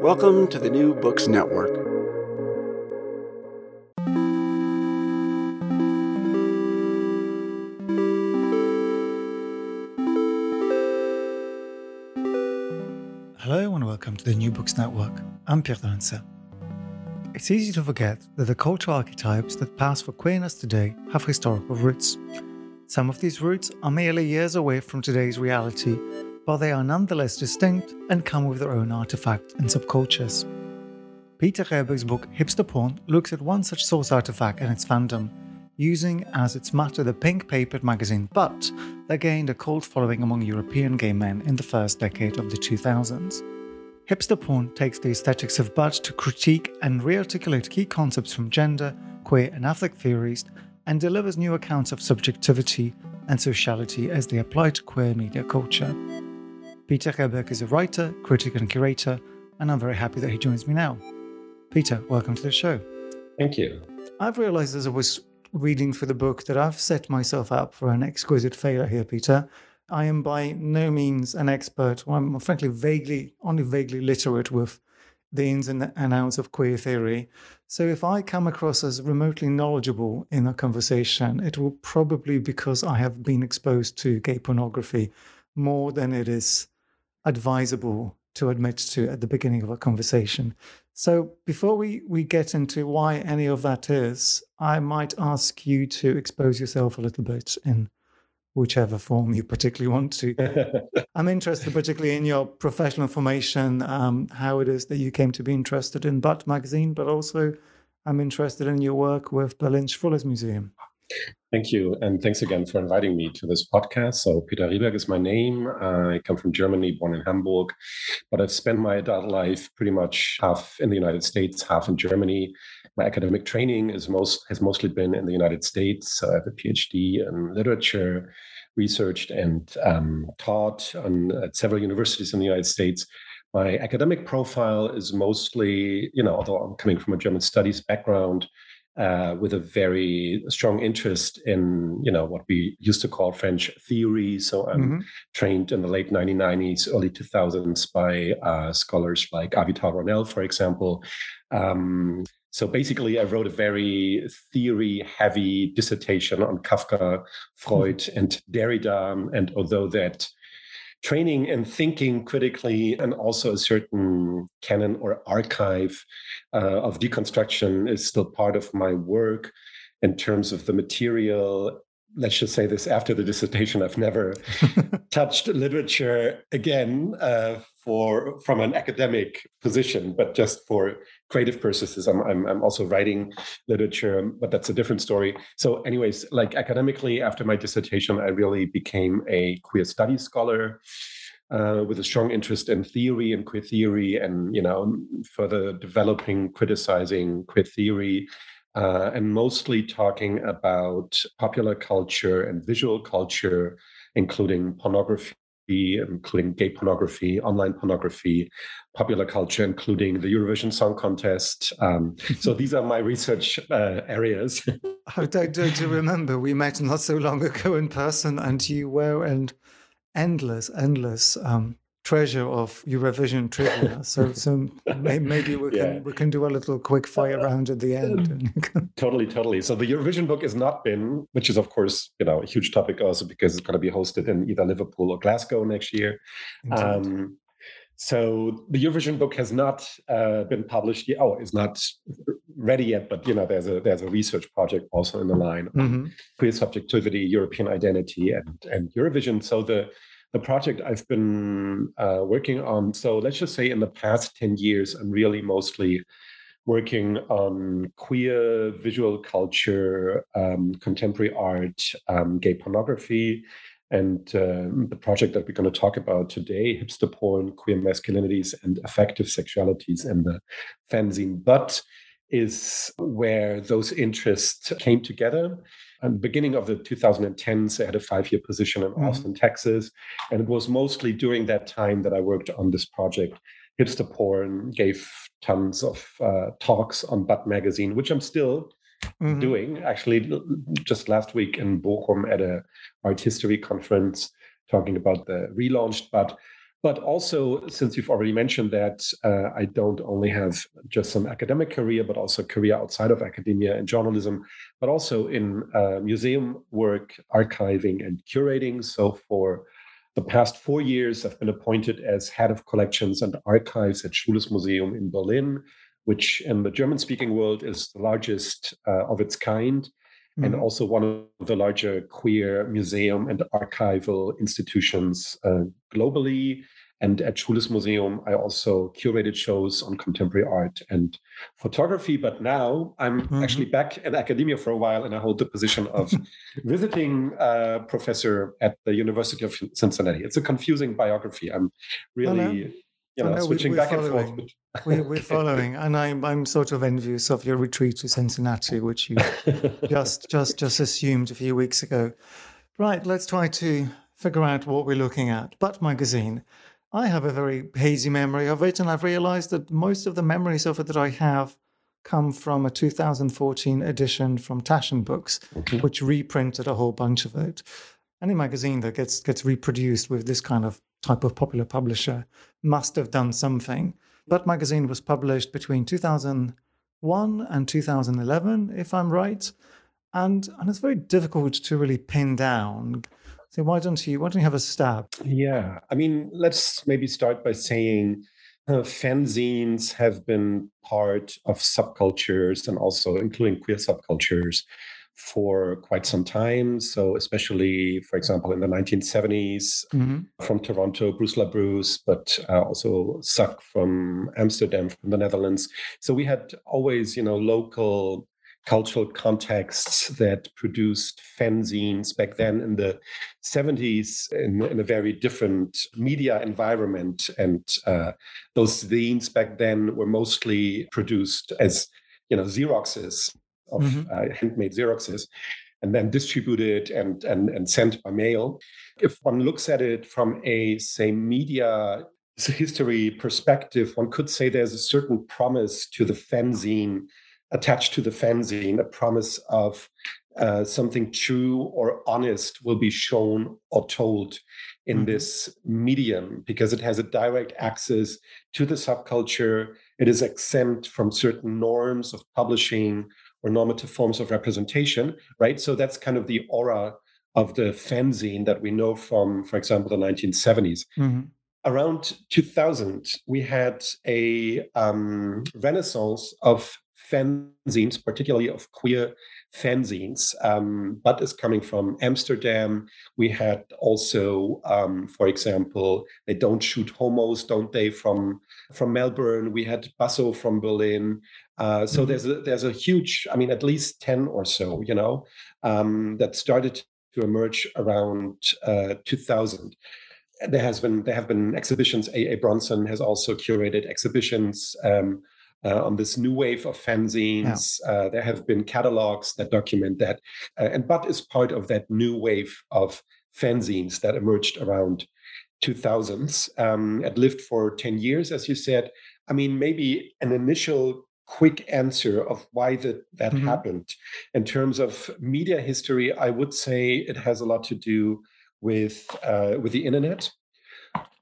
Welcome to the New Books Network. Hello and welcome to the New Books Network. I'm Pierre de Linsart. It's easy to forget that the cultural archetypes that pass for queerness today have historical roots. Some of these roots are merely years away from today's reality, but they are nonetheless distinct and come with their own artifact and subcultures. Peter Rehberg's book Hipster Porn looks at one such source artifact and its fandom, using as its matter the pink-papered magazine Butt that gained a cult following among European gay men in the first decade of the 2000s. Hipster Porn takes the aesthetics of Butt to critique and re-articulate key concepts from gender, queer and affect theories, and delivers new accounts of subjectivity and sociality as they apply to queer media culture. Peter Rehberg is a writer, critic, and curator, and I'm very happy that he joins me now. Peter, welcome to the show. Thank you. I've realized as I was reading for the book that I've set myself up for an exquisite failure here, Peter. I am by no means an expert, or I'm frankly only vaguely literate with the ins and outs of queer theory. So if I come across as remotely knowledgeable in a conversation, it will probably be because I have been exposed to gay pornography more than it is advisable to admit to at the beginning of a conversation. So before we get into why any of that is, I might ask you to expose yourself a little bit in whichever form you particularly want to. I'm interested particularly in your professional formation, how it is that you came to be interested in Butt magazine, but also I'm interested in your work with Berlin's Schwules Museum. Thank you. And thanks again for inviting me to this podcast. So Peter Rehberg is my name. I come from Germany, born in Hamburg, but I've spent my adult life pretty much half in the United States, half in Germany. My academic training has mostly been in the United States. I have a PhD in literature, researched and taught at several universities in the United States. My academic profile is mostly, although I'm coming from a German studies background, with a very strong interest in, what we used to call French theory. So I'm trained in the late 1990s, early 2000s by scholars like Avital Ronell, for example. So basically, I wrote a very theory-heavy dissertation on Kafka, Freud, and Derrida. And although that training and thinking critically, and also a certain canon or archive of deconstruction is still part of my work in terms of the material. Let's just say this: after the dissertation, I've never touched literature again from an academic position, but just for creative purposes. I'm also writing literature, but that's a different story. So, anyways, like academically, after my dissertation, I really became a queer studies scholar with a strong interest in theory and queer theory, and further developing, criticizing queer theory. And mostly talking about popular culture and visual culture, including pornography including gay pornography, online pornography, popular culture, including the Eurovision Song Contest. So these are my research areas. I do remember we met not so long ago in person, and you were an endless treasure of Eurovision trivia. So maybe we can do a little quick fire round at the end. Totally. So the Eurovision book is not been, which is of course a huge topic also because it's going to be hosted in either Liverpool or Glasgow next year. So the Eurovision book has not been published yet. Oh, it's not ready yet, but there's a research project also in the line on queer subjectivity, European identity, and Eurovision. So the project I've been working on, so let's just say in the past 10 years, I'm really mostly working on queer visual culture, contemporary art, gay pornography, and the project that we're going to talk about today, hipster porn, queer masculinities, and affective sexualities in the fanzine Butt, is where those interests came together. At the beginning of the 2010s, I had a 5-year position in Austin, Texas. And it was mostly during that time that I worked on this project. Hipster Porn gave tons of talks on Butt magazine, which I'm still doing. Actually, just last week in Bochum at an art history conference, talking about the relaunched Butt. But also, since you've already mentioned that, I don't only have just some academic career, but also career outside of academia and journalism, but also in museum work, archiving and curating. So for the past 4 years, I've been appointed as head of collections and archives at Schwules Museum in Berlin, which in the German-speaking world is the largest of its kind. And also one of the larger queer museum and archival institutions globally. And at Schwules Museum, I also curated shows on contemporary art and photography. But now I'm actually back at academia for a while, and I hold the position of visiting professor at the University of Cincinnati. It's a confusing biography. I'm really... switching back and forth. We're following, and I'm sort of envious of your retreat to Cincinnati, which you just assumed a few weeks ago. Right, let's try to figure out what we're looking at. Butt magazine. I have a very hazy memory of it, and I've realized that most of the memories of it that I have come from a 2014 edition from Taschen Books, which reprinted a whole bunch of it. Any magazine that gets reproduced with this kind of type of popular publisher must have done something. Butt magazine was published between 2001 and 2011, if I'm right, and it's very difficult to really pin down. So why don't you have a stab? Yeah, I mean, let's maybe start by saying fanzines have been part of subcultures and also including queer subcultures for quite some time. So especially, for example, in the 1970s from Toronto, Bruce LaBruce, but also Saks from Amsterdam, from the Netherlands. So we had always, local cultural contexts that produced fanzines back then in the 70s in a very different media environment. And those zines back then were mostly produced as, Xeroxes. Of handmade Xeroxes, and then distributed and sent by mail. If one looks at it from a, say, media history perspective, one could say there's a certain promise to the fanzine, attached to the fanzine, a promise of something true or honest will be shown or told in this medium, because it has a direct access to the subculture. It is exempt from certain norms of publishing or normative forms of representation, right? So that's kind of the aura of the fanzine that we know from, for example, the 1970s. Around 2000, we had a renaissance of fanzines, particularly of queer fanzines. Butt is coming from Amsterdam. We had also, for example, They Don't Shoot Homos, Don't They, from Melbourne. We had Basso from Berlin. So there's a huge, I mean, at least 10 or so, that started to emerge around 2000. There have been exhibitions. A. Bronson has also curated exhibitions on this new wave of fanzines. There have been catalogs that document that. And Butt is part of that new wave of fanzines that emerged around 2000s. I'd lived for 10 years, as you said. I mean, maybe an initial quick answer of why that mm-hmm. happened. In terms of media history, I would say it has a lot to do with the internet,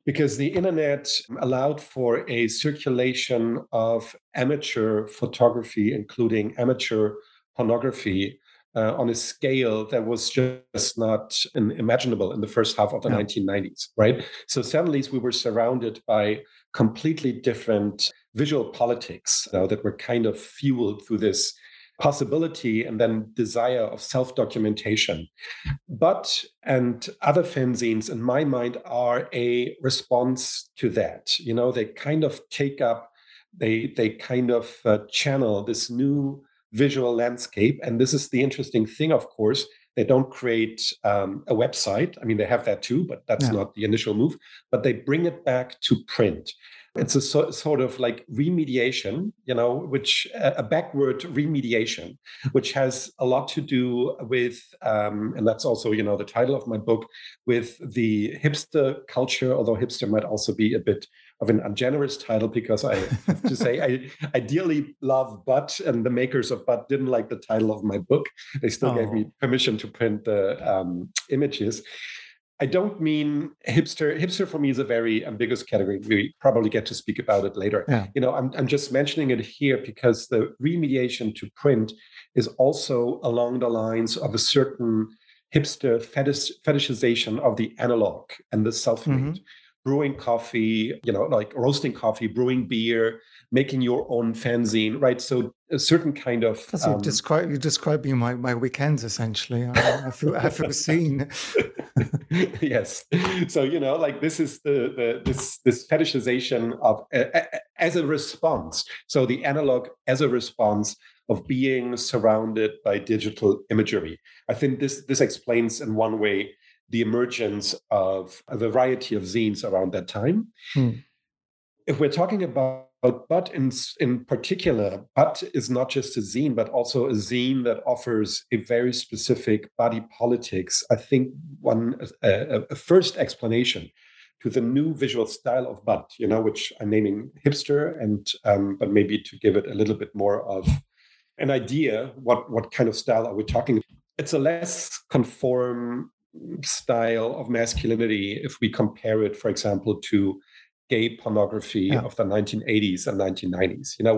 because the internet allowed for a circulation of amateur photography, including amateur pornography, on a scale that was just not imaginable in the first half of the 1990s, right? So suddenly we were surrounded by completely different visual politics that were kind of fueled through this possibility and then desire of self-documentation. Butt and other fanzines, in my mind, are a response to that. You know, they kind of take up, they kind of channel this new visual landscape. And this is the interesting thing, of course. They don't create a website. I mean, they have that too, but that's not the initial move. But they bring it back to print. It's a sort of like remediation, you know, which a backward remediation, which has a lot to do with, and that's also, you know, the title of my book, with the hipster culture, although hipster might also be a bit of an ungenerous title, because I have to say I ideally love Butt, and the makers of Butt didn't like the title of my book. They still gave me permission to print the images. I don't mean hipster. Hipster for me is a very ambiguous category. We probably get to speak about it later. Yeah. You know, I'm just mentioning it here because the remediation to print is also along the lines of a certain hipster fetishization of the analog and the self-made. Mm-hmm. Brewing coffee, you know, like roasting coffee, brewing beer, making your own fanzine, right? So a certain kind of... You're describing my weekends, essentially. I feel seen. Yes. So, you know, like this is this fetishization of as a response. So the analog as a response of being surrounded by digital imagery. I think this explains in one way the emergence of a variety of zines around that time. Hmm. If we're talking about Butt in particular, Butt is not just a zine, but also a zine that offers a very specific body politics. I think a first explanation to the new visual style of Butt, you know, which I'm naming hipster, and but maybe to give it a little bit more of an idea, what kind of style are we talking about? It's a less conform style of masculinity if we compare it, for example, to gay pornography of the 1980s and 1990s. You know,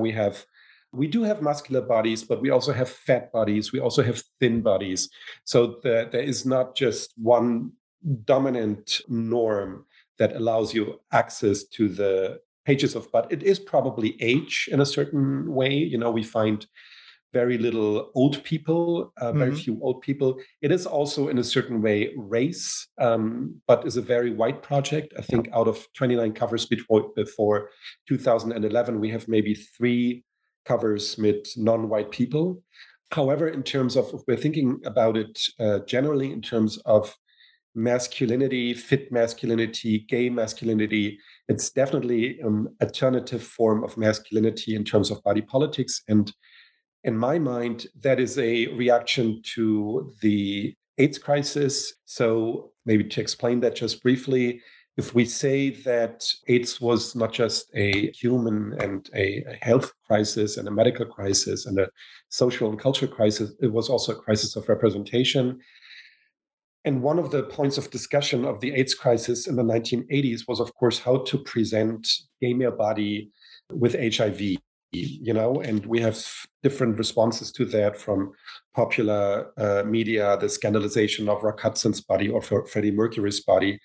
we do have muscular bodies, but we also have fat bodies, we also have thin bodies. So there is not just one dominant norm that allows you access to the pages of Butt. It is probably age in a certain way. You know, we find very little old people, very few old people. It is also in a certain way race, but is a very white project. I think out of 29 covers before 2011, we have maybe 3 covers with non-white people. However, in terms of, if we're thinking about it generally, in terms of masculinity, fit masculinity, gay masculinity, it's definitely an alternative form of masculinity in terms of body politics. And in my mind, that is a reaction to the AIDS crisis. So maybe to explain that just briefly, if we say that AIDS was not just a human and a health crisis and a medical crisis and a social and cultural crisis, it was also a crisis of representation. And one of the points of discussion of the AIDS crisis in the 1980s was, of course, how to present gay male body with HIV. You know, and we have different responses to that from popular media, the scandalization of Rock Hudson's body or Freddie Mercury's body.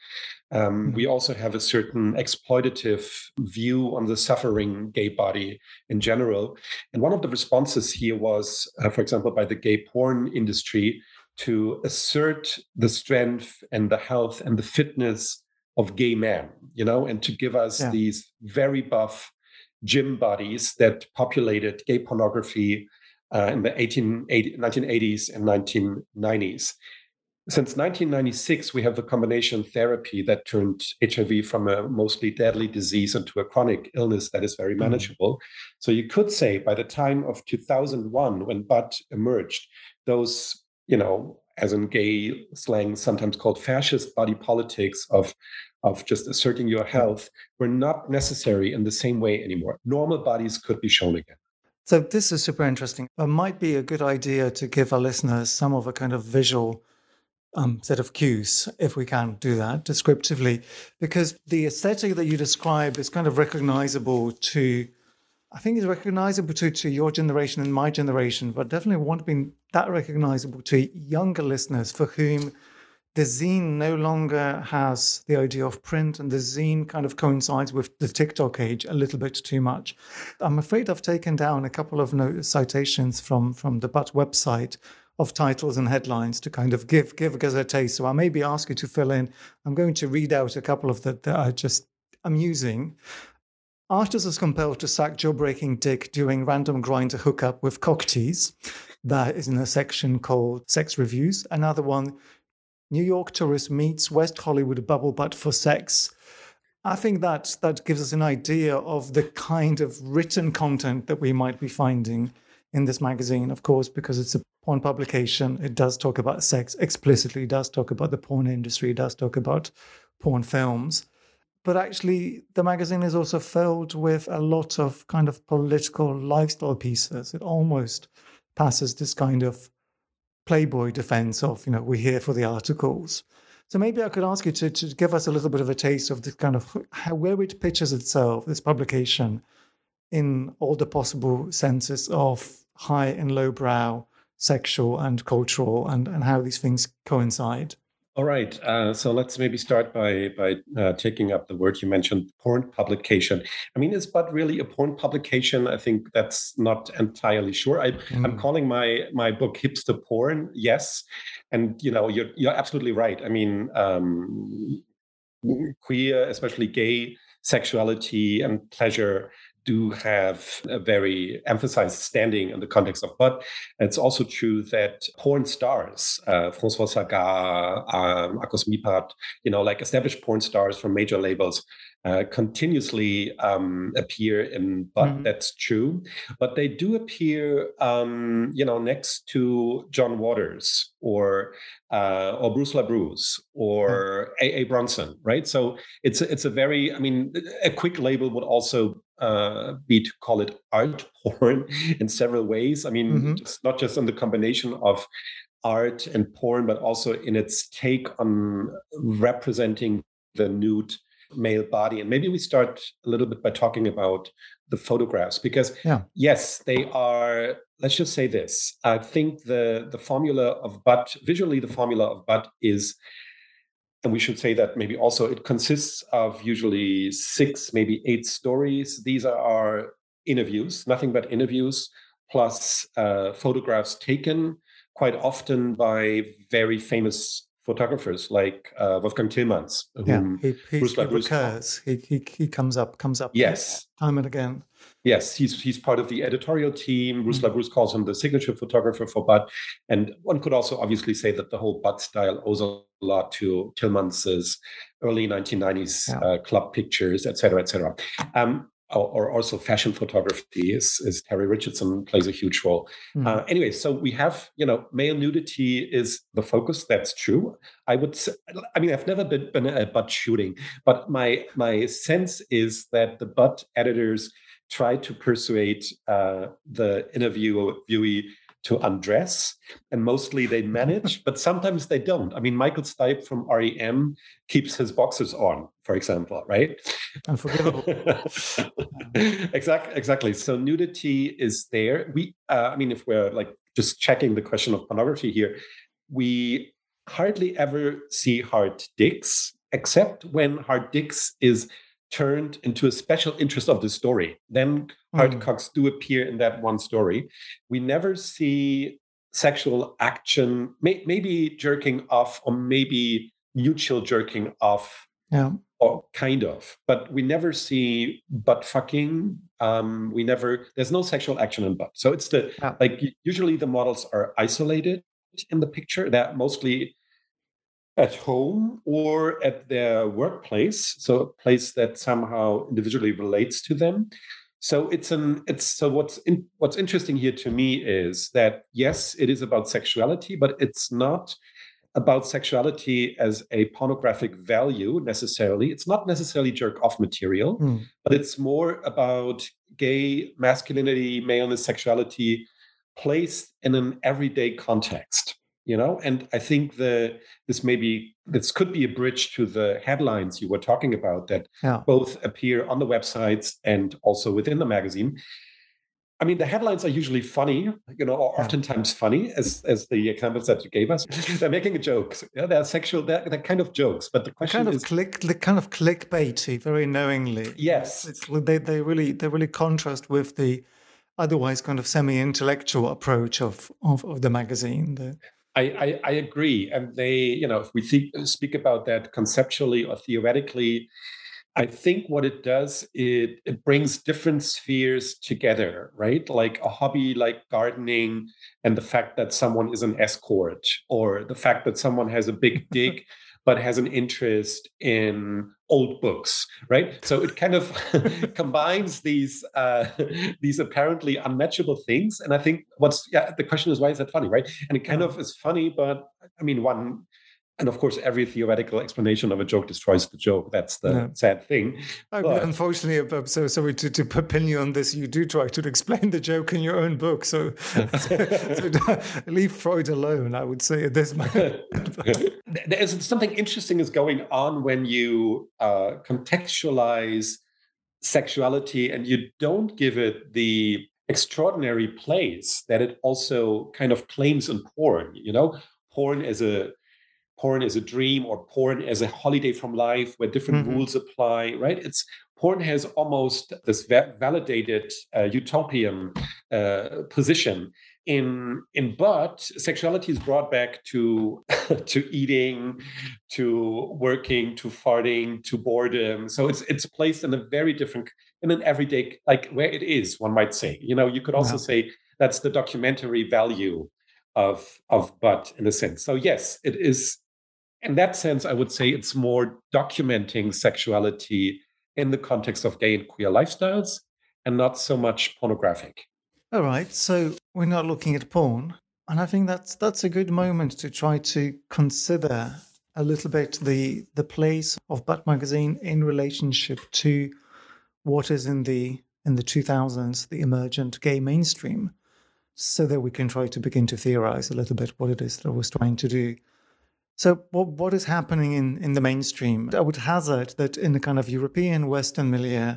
We also have a certain exploitative view on the suffering gay body in general. And one of the responses here was, for example, by the gay porn industry to assert the strength and the health and the fitness of gay men, you know, and to give us these very buff gym bodies that populated gay pornography in the 1980s and 1990s. Since 1996, we have the combination therapy that turned HIV from a mostly deadly disease into a chronic illness that is very manageable. So you could say by the time of 2001, when Butt emerged, those, you know, as in gay slang, sometimes called fascist body politics of of just asserting your health were not necessary in the same way anymore. Normal bodies could be shown again. So this is super interesting. It might be a good idea to give our listeners some of a kind of visual set of cues, if we can do that descriptively, because the aesthetic that you describe is kind of recognizable to, I think it's recognizable to your generation and my generation, but definitely won't be that recognizable to younger listeners for whom the zine no longer has the idea of print, and the zine kind of coincides with the TikTok age a little bit too much. I'm afraid I've taken down a couple of citations from the Butt website of titles and headlines to kind of give us a taste. So I maybe ask you to fill in. I'm going to read out a couple of that are just amusing. Artist is compelled to sack jaw-breaking dick during random grinder hookup with cocktease. That is in a section called Sex Reviews. Another one, New York tourist meets West Hollywood bubble butt for sex. I think that gives us an idea of the kind of written content that we might be finding in this magazine, of course, because it's a porn publication. It does talk about sex explicitly, does talk about the porn industry, does talk about porn films. But actually, the magazine is also filled with a lot of kind of political lifestyle pieces. It almost passes this kind of Playboy defense of, you know, we're here for the articles. So maybe I could ask you to give us a little bit of a taste of the kind of where it pitches itself, this publication, in all the possible senses of high and lowbrow, sexual and cultural, and how these things coincide. All right. So let's maybe start by taking up the word you mentioned, porn publication. I mean, is Butt really a porn publication? I think that's not entirely sure. I'm calling my book Hipster Porn. Yes. And, you know, you're absolutely right. I mean, queer, especially gay sexuality and pleasure do have a very emphasized standing in the context of Butt. It's also true that porn stars, François Sagar, Akos Mipat, you know, like established porn stars from major labels, continuously appear in Butt. Mm-hmm. That's true. But they do appear, you know, next to John Waters or Bruce LaBruce or A.A. Bronson, right? So it's a very, I mean, a quick label would also be to call it art porn in several ways. I mean, mm-hmm. Not just in the combination of art and porn, but also in its take on representing the nude male body. And maybe we start a little bit by talking about the photographs, because yes, they are, let's just say this. I think the formula of Butt, visually the formula of Butt is, and we should say that maybe also, it consists of usually 6, maybe 8 stories. These are our interviews, nothing but interviews, plus photographs taken quite often by very famous photographers like Wolfgang Tillmans, whom Bruce LaBruce recurs. He comes up. Yes, time and again. Yes, he's part of the editorial team. Bruce LaBruce calls him the signature photographer for Butt, and one could also obviously say that the whole Butt style owes a lot to Tillmans's early 1990s club pictures, etc. Or also fashion photography is Terry Richardson plays a huge role. Anyway, so we have, you know, male nudity is the focus. That's true. I would say, I mean, I've never been at a Butt shooting, but my sense is that the Butt editors try to persuade the interviewee to undress, and mostly they manage, but sometimes they don't. I mean, Michael Stipe from REM keeps his boxers on, for example, right? Unforgivable. Exactly. So nudity is there. We, I mean, if we're like just checking the question of pornography here, we hardly ever see hard dicks, except when hard dicks is turned into a special interest of the story. Then hardcocks do appear in that one story. We never see sexual action, maybe jerking off, or maybe mutual jerking off, or kind of. But we never see butt fucking. We never. There's no sexual action in Butt. So it's the like usually the models are isolated in the picture. They're mostly at home or at their workplace, so a place that somehow individually relates to them. So what's interesting here to me is that yes, it is about sexuality, but it's not about sexuality as a pornographic value necessarily. It's not necessarily jerk-off material, but it's more about gay masculinity, maleness, sexuality placed in an everyday context, you know? And I think this could be a bridge to the headlines you were talking about that both appear on the websites and also within the magazine. I mean, the headlines are usually funny, you know, or oftentimes funny, as the examples that you gave us. They're making a joke. Yeah, they're sexual. They're kind of jokes. But the question is kind of clickbaity, very knowingly. Yes, they really contrast with the otherwise kind of semi-intellectual approach of the magazine. I agree, and they, you know, if we speak about that conceptually or theoretically. I think what it does, it brings different spheres together, right? Like a hobby like gardening and the fact that someone is an escort, or the fact that someone has a big dick but has an interest in old books, right? So it kind of combines these apparently unmatchable things. And I think the question is, why is that funny, right? And it kind of is funny, but I mean, and of course, every theoretical explanation of a joke destroys the joke. That's the sad thing. But unfortunately, I'm so sorry to pin you on this. You do try to explain the joke in your own book. So leave Freud alone, I would say, at this moment. There's something interesting is going on when you contextualize sexuality and you don't give it the extraordinary place that it also kind of claims in porn, you know? Porn as a dream, or porn as a holiday from life where different rules apply, right? Porn has almost this validated utopian position. In Butt, sexuality is brought back to eating, to working, to farting, to boredom. So it's placed in an everyday, like where it is, one might say. You know, you could also say that's the documentary value of Butt in a sense. So yes, it is. In that sense, I would say it's more documenting sexuality in the context of gay and queer lifestyles and not so much pornographic. All right, so we're not looking at porn. And I think that's a good moment to try to consider a little bit the place of Butt magazine in relationship to what is in the 2000s, the emergent gay mainstream, so that we can try to begin to theorize a little bit what it is that I was trying to do. So what is happening in the mainstream? I would hazard that in the kind of European Western milieu,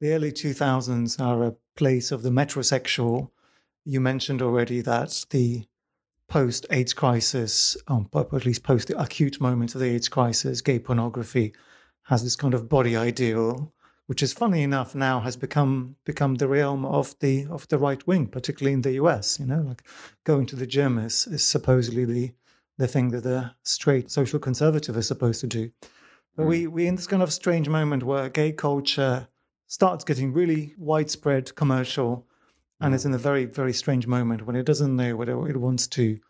the early 2000s are a place of the metrosexual. You mentioned already that the post-AIDS crisis, or at least post the acute moment of the AIDS crisis, gay pornography has this kind of body ideal, which is funny enough now has become the realm of the right wing, particularly in the US. You know, like going to the gym is supposedly the thing that the straight social conservative is supposed to do. But we're in this kind of strange moment where gay culture starts getting really widespread, commercial, and it's in a very, very strange moment when it doesn't know whether it wants to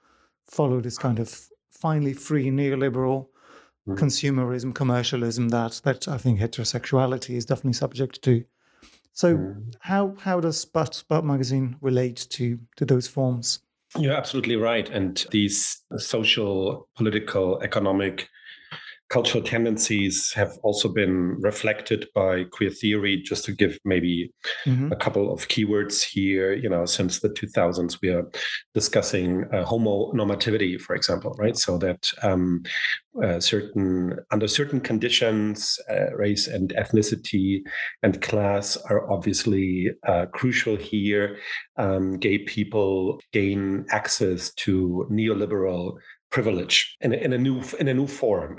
follow this kind of finally free neoliberal consumerism, commercialism that I think heterosexuality is definitely subject to. So how does Butt magazine relate to those forms? You're absolutely right. And these social, political, economic, cultural tendencies have also been reflected by queer theory, just to give maybe a couple of keywords here. You know, since the 2000s, we are discussing homonormativity, for example, right? So that under certain conditions, race and ethnicity and class are obviously crucial here. Gay people gain access to neoliberal privilege in a form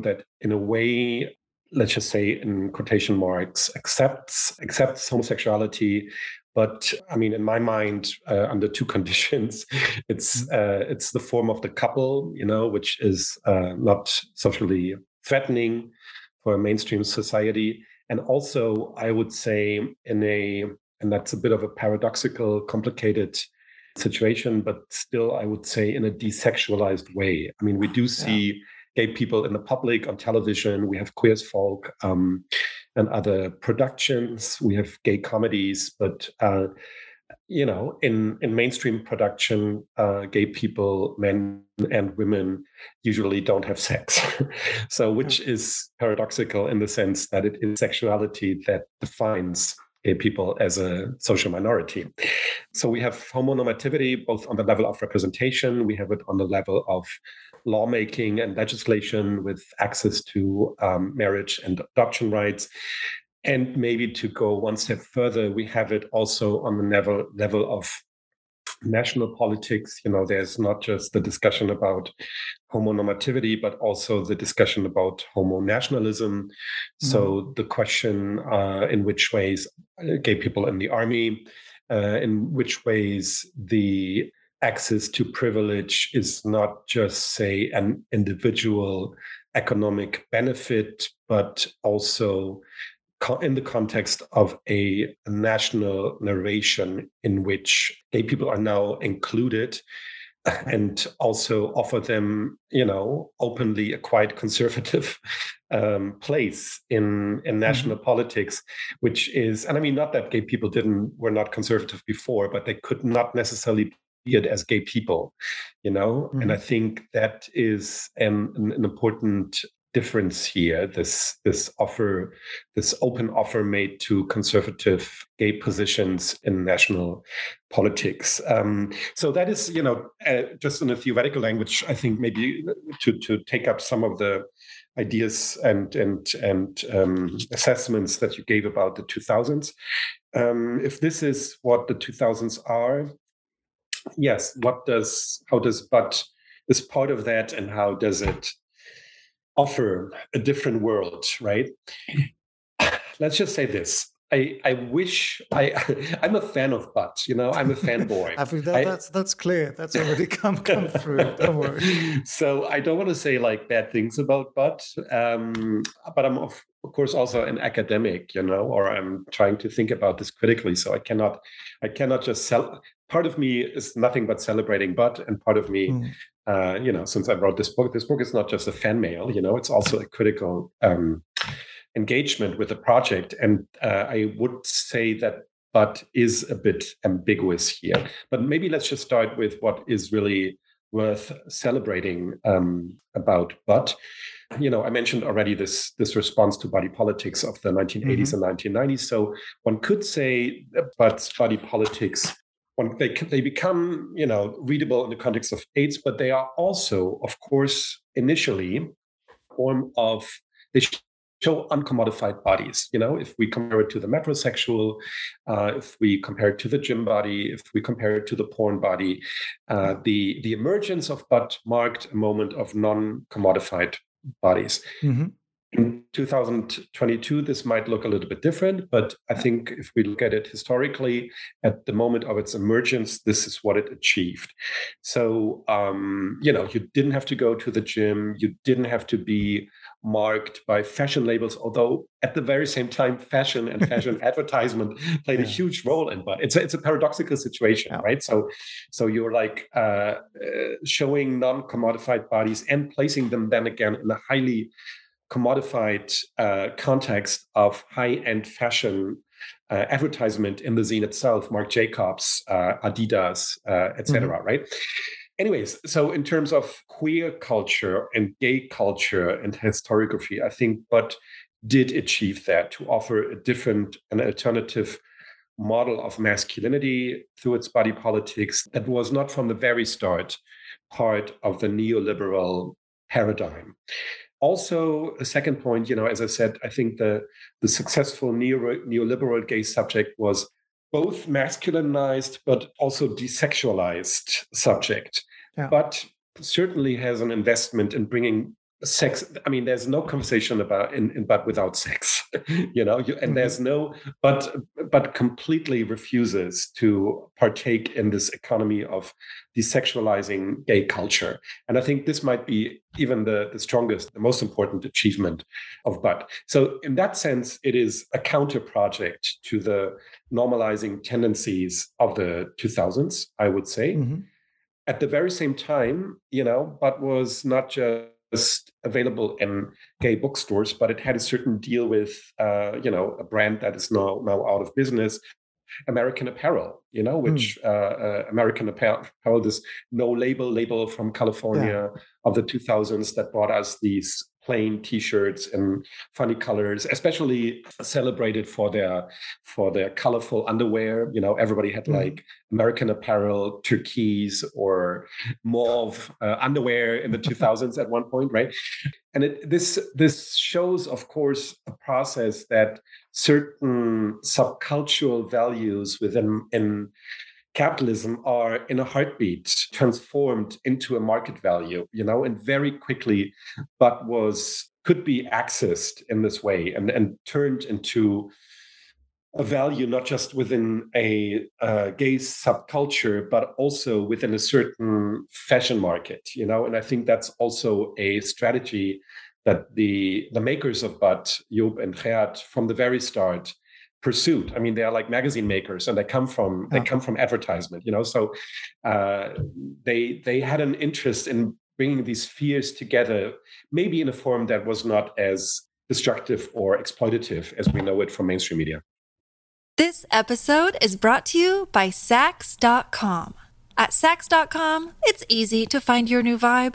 that, in a way, let's just say in quotation marks, accepts homosexuality. But I mean, in my mind, under two conditions, it's the form of the couple, you know, which is not socially threatening for a mainstream society, and also I would say and that's a bit of a paradoxical, complicated situation, but still, I would say in a desexualized way. I mean, we do see gay people in the public, on television. We have Queer as Folk and other productions. We have gay comedies, but you know, in mainstream production, gay people, men and women, usually don't have sex. So, which is paradoxical in the sense that it is sexuality that defines gay people as a social minority. So we have homonormativity both on the level of representation, we have it on the level of lawmaking and legislation with access to marriage and adoption rights. And maybe to go one step further, we have it also on the level of national politics. You know, there's not just the discussion about homonormativity, but also the discussion about homo-nationalism. Mm-hmm. So the question in which ways gay people in the army, in which ways the access to privilege is not just, say, an individual economic benefit, but also in the context of a national narration in which gay people are now included and also offer them, you know, openly a quite conservative place in national mm-hmm. politics, which is, and I mean, not that gay people were not conservative before, but they could not necessarily be it as gay people, you know? Mm-hmm. And I think that is an important difference here, this open offer made to conservative gay positions in national politics. So that is, you know, just in a theoretical language, I think maybe to take up some of the ideas and assessments that you gave about the 2000s. If this is what the 2000s are, yes, how does Butt is part of that, and how does it offer a different world, right? Let's just say this. I'm a fan of Butt, you know, I'm a fanboy. I think that's clear. That's already come through. Don't worry. So I don't want to say like bad things about Butt, but I'm of course also an academic, you know, or I'm trying to think about this critically. So I cannot just sell. Part of me is nothing but celebrating Butt, and part of me. Mm. You know, since I wrote this book is not just a fan mail, you know, it's also a critical engagement with the project. And I would say that Butt is a bit ambiguous here. But maybe let's just start with what is really worth celebrating about Butt. You know, I mentioned already this response to body politics of the 1980s mm-hmm. and 1990s. So one could say Butt's body politics, they become, you know, readable in the context of AIDS, but they are also, of course, initially a form of, they show uncommodified bodies. You know, if we compare it to the metrosexual, if we compare it to the gym body, if we compare it to the porn body, the emergence of Butt marked a moment of non-commodified bodies. Mm-hmm. In 2022, this might look a little bit different, but I think if we look at it historically, at the moment of its emergence, this is what it achieved. So, you know, you didn't have to go to the gym, you didn't have to be marked by fashion labels, although at the very same time, fashion and fashion advertisement played a huge role in Butt. It's a paradoxical situation, right? So you're like showing non-commodified bodies and placing them then again in a highly commodified context of high-end fashion advertisement in the zine itself, Marc Jacobs, Adidas, etc., mm-hmm. right? Anyways, so in terms of queer culture and gay culture and historiography, I think Butt did achieve that, to offer an alternative model of masculinity through its body politics that was not from the very start part of the neoliberal paradigm. Also, a second point, you know, as I said, I think the successful neoliberal gay subject was both masculinized but also desexualized subject. Yeah. But certainly has an investment in bringing sex. I mean, there's no conversation about in Butt without sex, you know, and there's no Butt completely refuses to partake in this economy of desexualizing gay culture. And I think this might be even the strongest, the most important achievement of Butt. So in that sense, it is a counter project to the normalizing tendencies of the 2000s, I would say. Mm-hmm. At the very same time, you know, Butt was not just available in gay bookstores, but it had a certain deal with, you know, a brand that is now out of business, American Apparel, you know, which American Apparel, this no label from California of the 2000s that brought us these plain T-shirts and funny colors, especially celebrated for their colorful underwear. You know, everybody had like American Apparel, turquoise or mauve underwear in the 2000s at one point, right? And this shows, of course, a process that certain subcultural values within capitalism are in a heartbeat transformed into a market value, you know, and very quickly, but could be accessed in this way and turned into a value not just within a gay subculture, but also within a certain fashion market, you know. And I think that's also a strategy that the makers of Butt, Job and Gerd, from the very start pursued. I mean, they are like magazine makers, and they come from advertisement, you know. So they had an interest in bringing these fears together, maybe in a form that was not as destructive or exploitative as we know it from mainstream media. This episode is brought to you by Saks.com. At Saks.com, it's easy to find your new vibe.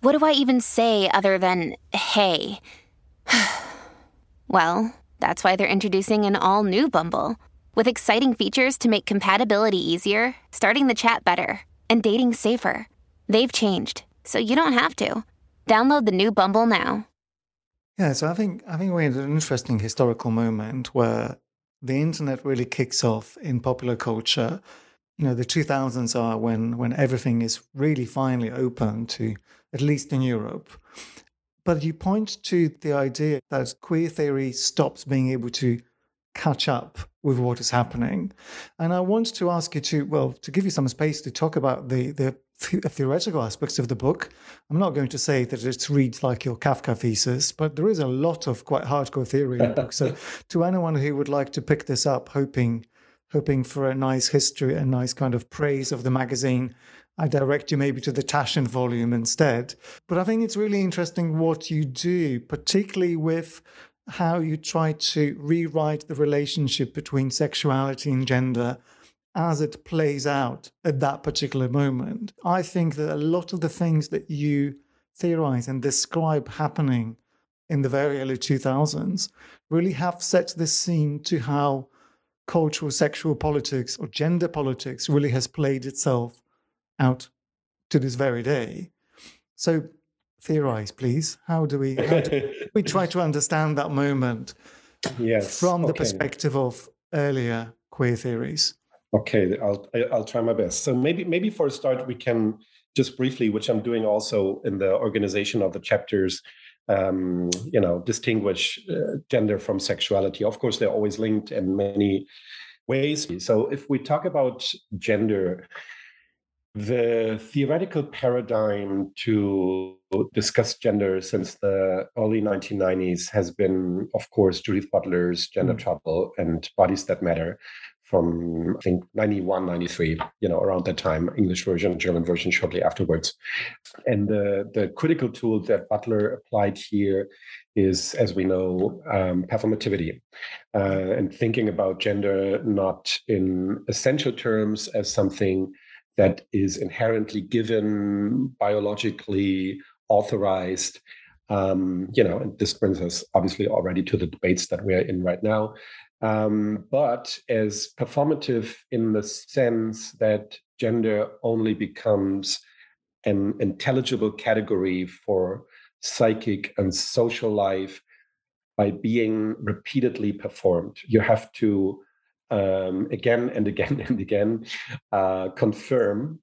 what do I even say other than, hey? Well, that's why they're introducing an all-new Bumble, with exciting features to make compatibility easier, starting the chat better, and dating safer. They've changed, so you don't have to. Download the new Bumble now. Yeah, so I think we're at an interesting historical moment where the internet really kicks off in popular culture. You know, the 2000s are when everything is really finally open to, at least in Europe. But you point to the idea that queer theory stops being able to catch up with what is happening. And I want to ask you to give you some space to talk about the theoretical aspects of the book. I'm not going to say that it reads like your Kafka thesis, but there is a lot of quite hardcore theory in the book. So to anyone who would like to pick this up, hoping for a nice history and nice kind of praise of the magazine, I direct you maybe to the Taschen volume instead. But I think it's really interesting what you do, particularly with how you try to rewrite the relationship between sexuality and gender as it plays out at that particular moment. I think that a lot of the things that you theorize and describe happening in the very early 2000s really have set the scene to how cultural sexual politics or gender politics really has played itself out to this very day. So theorize, please. How do we try to understand that moment from the perspective of earlier queer theories? Okay, I'll try my best. So maybe for a start, we can just briefly, which I'm doing also in the organization of the chapters, distinguish gender from sexuality. Of course, they're always linked in many ways. So if we talk about gender, the theoretical paradigm to discuss gender since the early 1990s has been, of course, Judith Butler's Gender Trouble and Bodies That Matter from, I think, 91, 93, you know, around that time, English version, German version shortly afterwards. And the critical tool that Butler applied here is, as we know, performativity, and thinking about gender not in essential terms as something that is inherently given, biologically authorized. And this brings us obviously already to the debates that we're in right now. But as performative in the sense that gender only becomes an intelligible category for psychic and social life by being repeatedly performed. You have to again and again and again confirm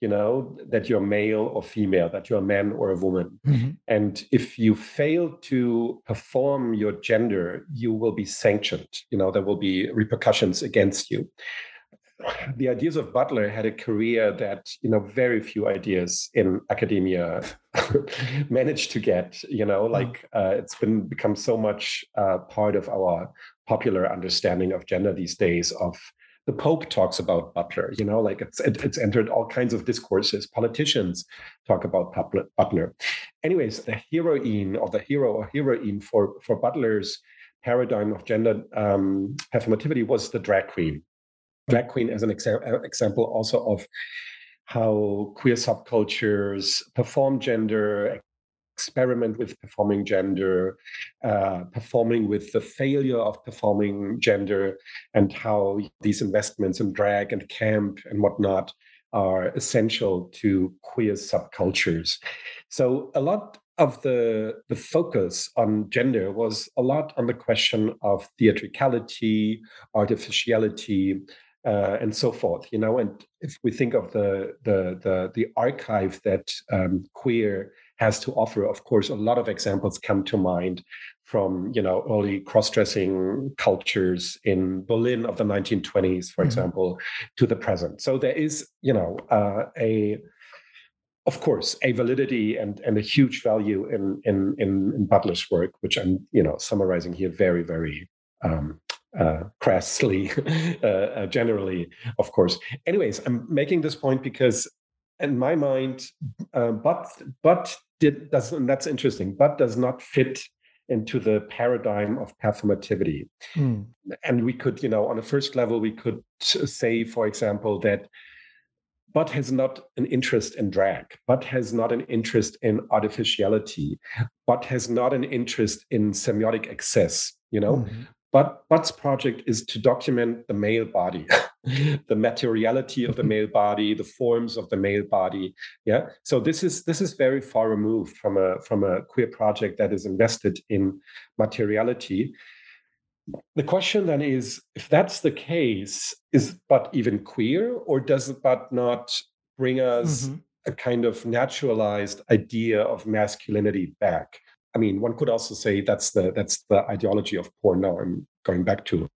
you know, that you're male or female, that you're a man or a woman. Mm-hmm. And if you fail to perform your gender, you will be sanctioned. You know, there will be repercussions against you. The ideas of Butler had a career that, you know, very few ideas in academia managed to get, you know, like it's been become so much part of our popular understanding of gender these days. Of the Pope talks about Butler, you know, like it's entered all kinds of discourses. Politicians talk about Butler. Anyways, the heroine or the hero or heroine for Butler's paradigm of gender performativity was the drag queen. Drag queen as an example also of how queer subcultures perform gender, experiment with performing gender, performing with the failure of performing gender, and how these investments in drag and camp and whatnot are essential to queer subcultures. So a lot of the focus on gender was a lot on the question of theatricality, artificiality, and so forth, you know. And if we think of the archive that queer has to offer, of course, a lot of examples come to mind from, you know, early cross-dressing cultures in Berlin of the 1920s, for example, to the present. So there is, you know, a validity and a huge value in Butler's work, which I'm, you know, summarizing here very, very crassly, generally, of course. Anyways, I'm making this point because, in my mind, that's interesting. Butt does not fit into the paradigm of performativity, and we could, you know, on a first level, we could say, for example, that Butt has not an interest in drag. Butt has not an interest in artificiality. Butt has not an interest in semiotic excess. You know. Mm-hmm. But Butt's project is to document the male body, the materiality of the male body, the forms of the male body. Yeah. So this is very far removed from a queer project that is invested in materiality. The question then is, if that's the case, is Butt even queer, or does Butt not bring us a kind of naturalized idea of masculinity back? I mean, one could also say that's the ideology of porn. Now I'm going back to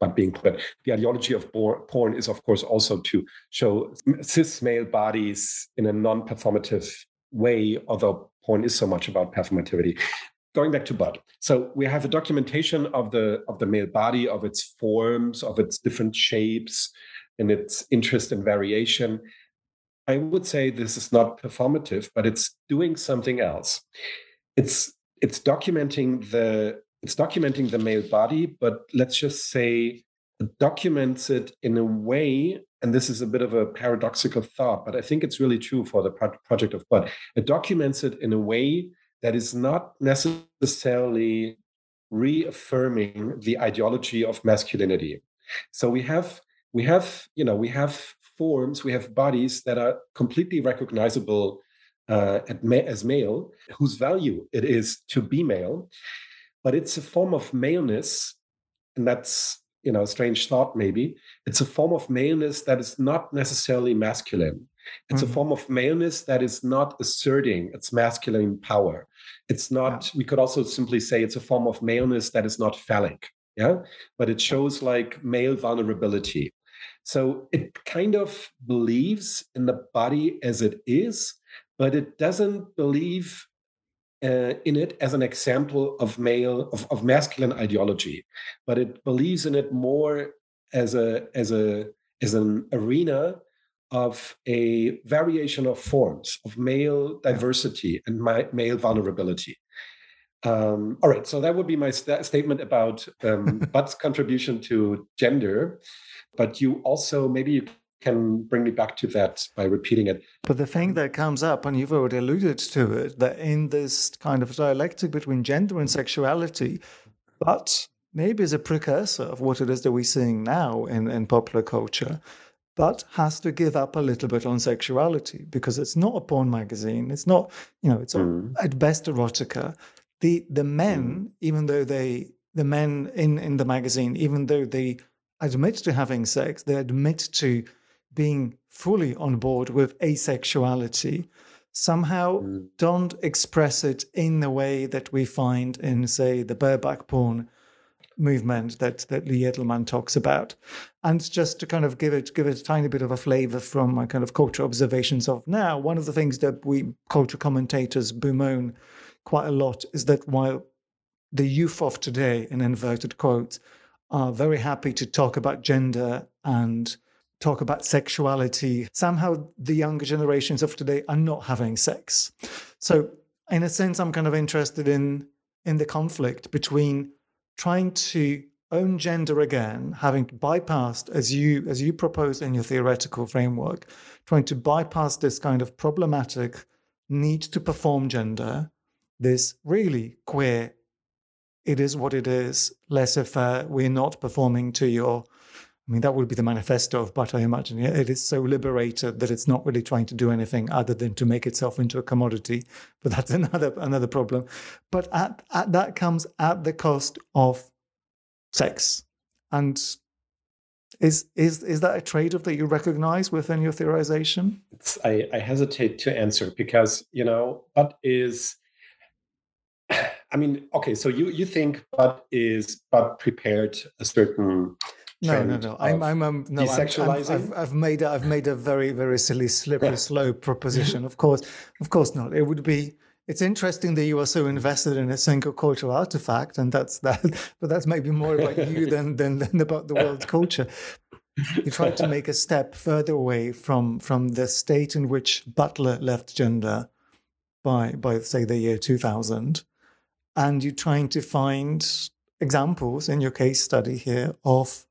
Butt being queer. The ideology of porn is, of course, also to show cis male bodies in a non-performative way, although porn is so much about performativity. Going back to Butt. So we have a documentation of the male body, of its forms, of its different shapes, and its interest in variation. I would say this is not performative, but it's doing something else. It's documenting the male body, but let's just say it documents it in a way, and this is a bit of a paradoxical thought, but I think it's really true for the project of Butt. It documents it in a way that is not necessarily reaffirming the ideology of masculinity. So we have forms, we have bodies that are completely recognizable as male, whose value it is to be male, but it's a form of maleness, and that's, you know, a strange thought maybe. It's a form of maleness that is not necessarily masculine. It's a form of maleness that is not asserting its masculine power. It's not. Yeah. We could also simply say it's a form of maleness that is not phallic. Yeah, but it shows like male vulnerability. So it kind of believes in the body as it is, but it doesn't believe in it as an example of masculine ideology, but it believes in it more as an arena of a variation of forms, of male diversity and male vulnerability. All right, so that would be my statement about Butt's contribution to gender, but you also can bring me back to that by repeating it. But the thing that comes up, and you've already alluded to it, that in this kind of dialectic between gender and sexuality, Butt maybe is a precursor of what it is that we're seeing now in popular culture, Butt has to give up a little bit on sexuality because it's not a porn magazine. It's not, you know, it's at best erotica. The men, even though the men in the magazine, even though they admit to having sex, they admit to being fully on board with asexuality somehow don't express it in the way that we find in, say, the bareback porn movement that Lee Edelman talks about. And just to kind of give it a tiny bit of a flavor from my kind of culture observations of now, one of the things that we culture commentators bemoan quite a lot is that while the youth of today, in inverted quotes, are very happy to talk about gender and talk about sexuality, somehow the younger generations of today are not having sex. So in a sense, I'm kind of interested in the conflict between trying to own gender again, having bypassed, as you proposed in your theoretical framework, trying to bypass this kind of problematic need to perform gender, this really queer, it is what it is, laissez-faire, we're not performing to your... I mean, that would be the manifesto of Butt, I imagine. It is so liberated that it's not really trying to do anything other than to make itself into a commodity. But that's another problem. But that comes at the cost of sex. And is that a trade-off that you recognize within your theorization? I hesitate to answer because, Butt is... I mean, okay, so you think Butt prepared a certain... No. I'm desexualizing. I've made a very, very silly slippery slope proposition. Of course not. It would be. It's interesting that you are so invested in a single cultural artifact, and that's that. But that's maybe more about you than about the world culture. You try to make a step further away from the state in which Butler left gender by say the year 2000, and you're trying to find examples in your case study here of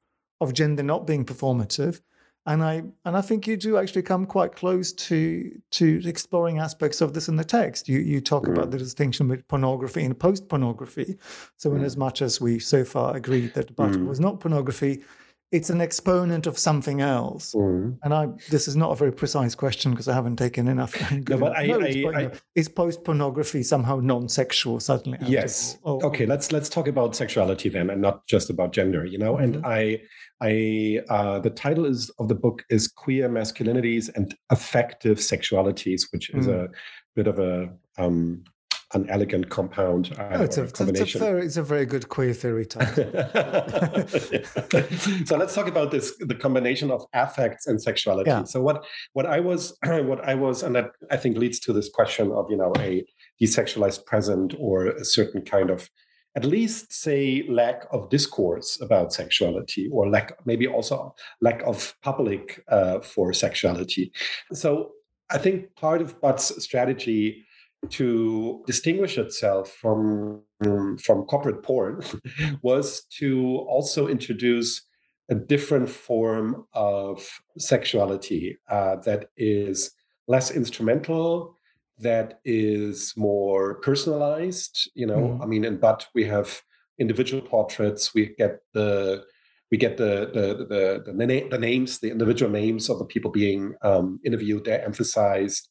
gender not being performative. And I think you do actually come quite close to exploring aspects of this in the text. You talk about the distinction between pornography and post-pornography. So in as much as we so far agreed that Butt was not pornography, it's an exponent of something else. And this is not a very precise question because I haven't taken enough notes, but is post-pornography somehow non-sexual suddenly? Yes. Okay, let's talk about sexuality then and not just about gender, Mm-hmm. And I the title of the book is Queer Masculinities and Affective Sexualities, which is a bit of an elegant compound combination. It's a very good queer theory title. So let's talk about the combination of affects and sexuality. Yeah. So what I was, and that I think leads to this question of a desexualized present or a certain kind of at least say lack of discourse about sexuality or lack of public for sexuality. So I think part of Butt's strategy to distinguish itself from corporate porn was to also introduce a different form of sexuality that is less instrumental, that is more personalized. I mean, in Butt we have individual portraits. We get the names, the individual names of the people being interviewed. They're emphasized.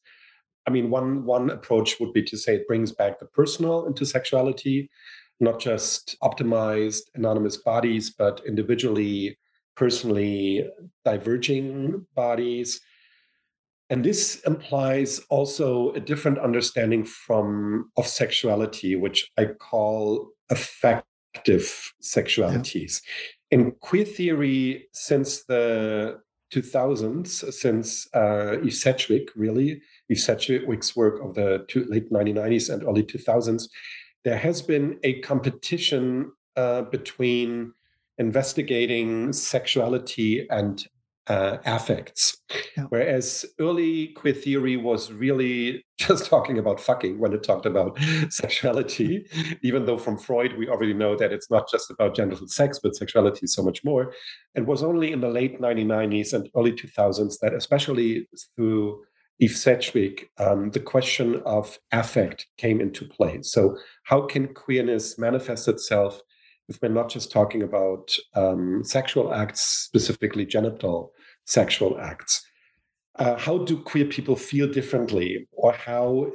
I mean, one approach would be to say it brings back the personal into sexuality, not just optimized anonymous bodies, but individually, personally diverging bodies. And this implies also a different understanding of sexuality, which I call affective sexualities. Yeah. In queer theory, since the 2000s, since Yves Sedgwick's work of the late 1990s and early 2000s, there has been a competition between investigating sexuality and affects. Yeah. Whereas early queer theory was really just talking about fucking when it talked about sexuality, even though from Freud we already know that it's not just about genital sex, but sexuality is so much more. It was only in the late 1990s and early 2000s that, especially through Yves Sedgwick, the question of affect came into play. So how can queerness manifest itself if we're not just talking about sexual acts, specifically genital sexual acts? How do queer people feel differently? Or how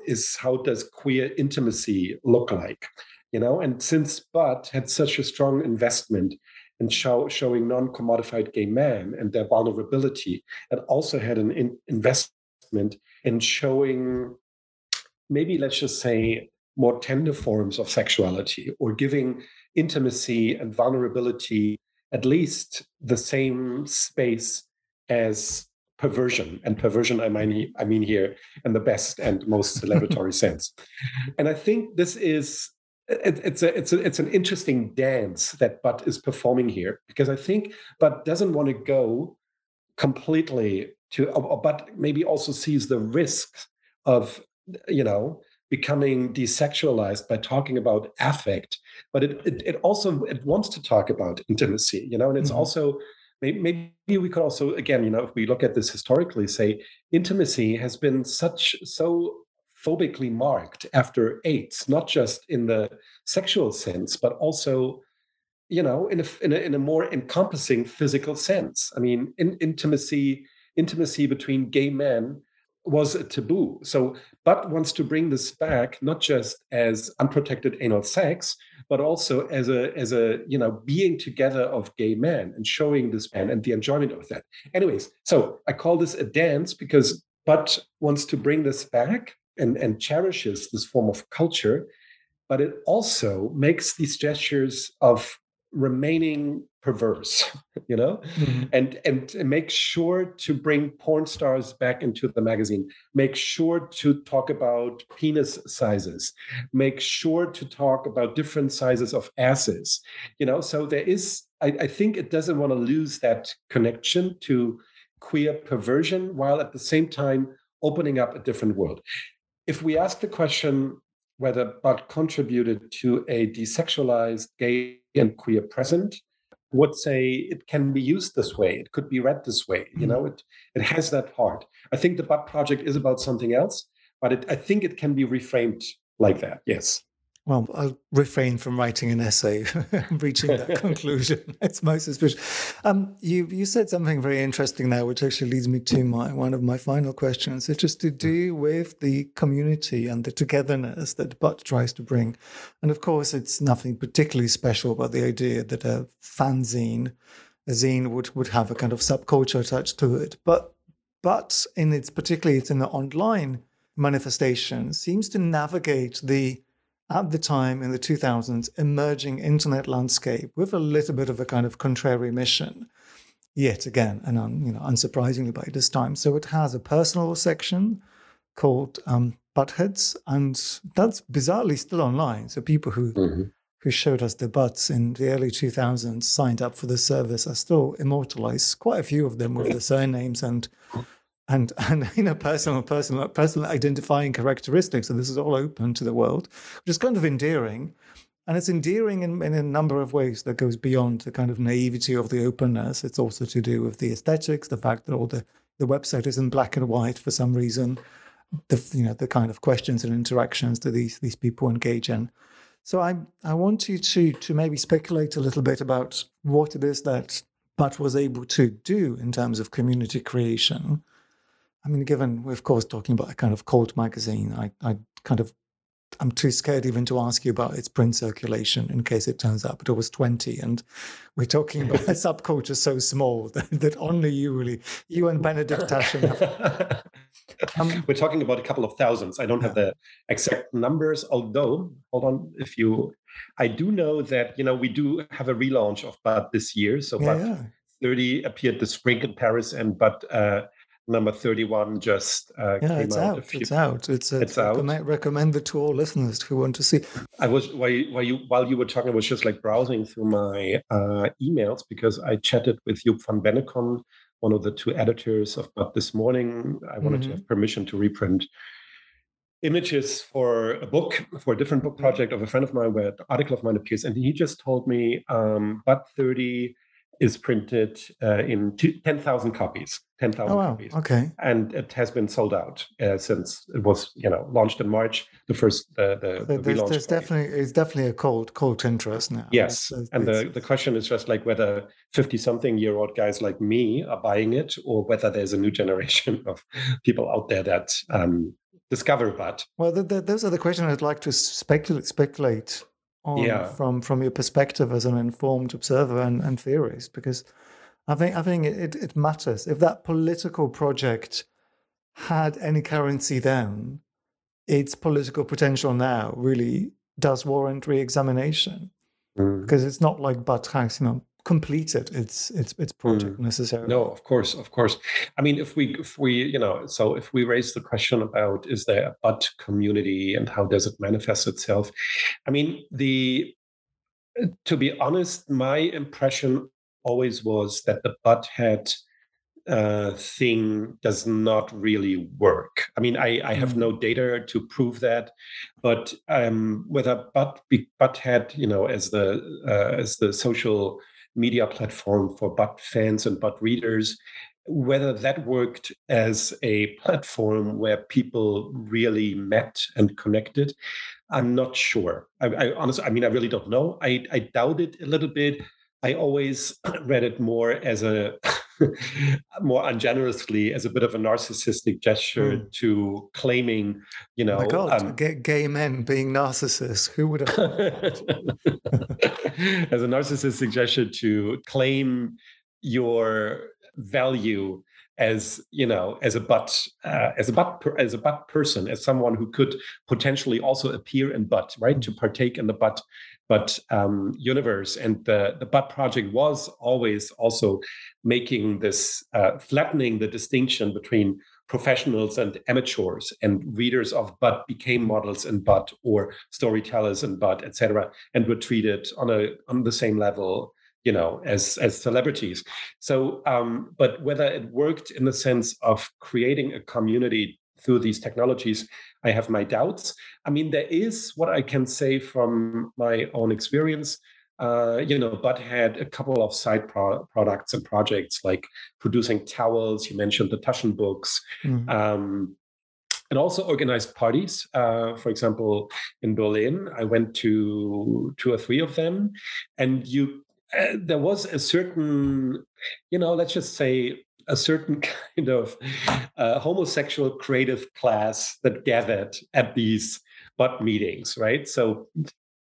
does queer intimacy look like? And since Butt had such a strong investment and showing non-commodified gay men and their vulnerability. It also had an investment in showing, maybe let's just say, more tender forms of sexuality, or giving intimacy and vulnerability at least the same space as perversion. And perversion, I mean here in the best and most celebratory sense. And I think this is, it's an interesting dance that Butt is performing here, because I think Butt doesn't want to go completely to, but maybe also sees the risk of, becoming desexualized by talking about affect, but it also wants to talk about intimacy, and it's also, maybe we could also, again, if we look at this historically, say intimacy has been so phobically marked after AIDS, not just in the sexual sense, but also, in a more encompassing physical sense. I mean, intimacy between gay men was a taboo. So Butt wants to bring this back, not just as unprotected anal sex, but also as a being together of gay men and showing this man and the enjoyment of that. Anyways, so I call this a dance because Butt wants to bring this back and cherishes this form of culture, but it also makes these gestures of remaining perverse, and make sure to bring porn stars back into the magazine, make sure to talk about penis sizes, make sure to talk about different sizes of asses, so there is, I think it doesn't want to lose that connection to queer perversion while at the same time opening up a different world. If we ask the question whether Butt contributed to a desexualized gay and queer present, would say it can be used this way. It could be read this way. It has that part. I think the Butt project is about something else, but I think it can be reframed like that. Yes. Well, I'll refrain from writing an essay and reaching that conclusion. It's my suspicion. You said something very interesting there, which actually leads me to one of my final questions, which is to do with the community and the togetherness that Butt tries to bring. And of course, it's nothing particularly special about the idea that a fanzine, a zine would have a kind of subculture attached to it. But in its particularly, it's in the online manifestation, seems to navigate the, at the time in the 2000s, emerging internet landscape with a little bit of a kind of contrary mission, yet again, and unsurprisingly by this time. So it has a personal section called Buttheads, and that's bizarrely still online. So people who showed us their butts in the early 2000s signed up for the service are still immortalized. Quite a few of them with the surnames and personal identifying characteristics. So this is all open to the world, which is kind of endearing. And it's endearing in a number of ways that goes beyond the kind of naivety of the openness. It's also to do with the aesthetics, the fact that all the website is in black and white for some reason, the kind of questions and interactions that these people engage in. So I want you to maybe speculate a little bit about what it is that Butt was able to do in terms of community creation. I mean, given we're, of course, talking about a kind of cold magazine, I'm too scared even to ask you about its print circulation in case it turns out, but it was 20. And we're talking about a subculture so small that only you and Benedict Taschen have. We're talking about a couple of thousands. I don't have the exact numbers, although, hold on, I do know that, we do have a relaunch of Butt this year. So Butt 30 appeared this spring in Paris, and Butt number 31 just came it's out. It's out. It's out. I might recommend it to all listeners who want to see. I was while you were talking, I was just browsing through my emails because I chatted with Job van Bennekom, one of the two editors of Butt this morning. I wanted to have permission to reprint images for a book, for a different book project of a friend of mine where an article of mine appears. And he just told me Butt 30 is printed in 10,000 copies. 10,000 copies. Okay. And it has been sold out since it was, launched in March. The first, the relaunch. It's definitely a cold interest now. Yes, and the question is just whether 50-something-year-old guys like me are buying it, or whether there's a new generation of people out there that discover that. Well, those are the questions I'd like to speculate on from your perspective as an informed observer and theorist, because I think it matters. If that political project had any currency then, its political potential now really does warrant re-examination, because it's not like Batrax, completed its project necessarily. No, of course. I mean, if we if we raise the question about is there a butt community and how does it manifest itself? I mean, to be honest, my impression always was that the butthead thing does not really work. I mean, I have no data to prove that, but whether butthead, as the social media platform for butt fans and butt readers, whether that worked as a platform where people really met and connected, I'm not sure. I honestly, I really don't know. I doubt it a little bit. I always read it more as more ungenerously as a bit of a narcissistic gesture to claiming, Oh my God, gay men being narcissists. Who would have thought that? As a narcissistic gesture to claim your value as, as a butt person, as someone who could potentially also appear in butt, right? To partake in the butt universe. And the Butt Project was always also making this, flattening the distinction between professionals and amateurs, and readers of butt became models in butt or storytellers in butt, etc., and were treated on the same level, as celebrities. So, but whether it worked in the sense of creating a community through these technologies, I have my doubts. I mean, there is what I can say from my own experience. Butt had a couple of side products and projects like producing towels. You mentioned the Taschen books, and also organized parties. For example, in Berlin, I went to 2 or 3 of them, and there was a certain, let's just say, a certain kind of homosexual creative class that gathered at these butt meetings, right? So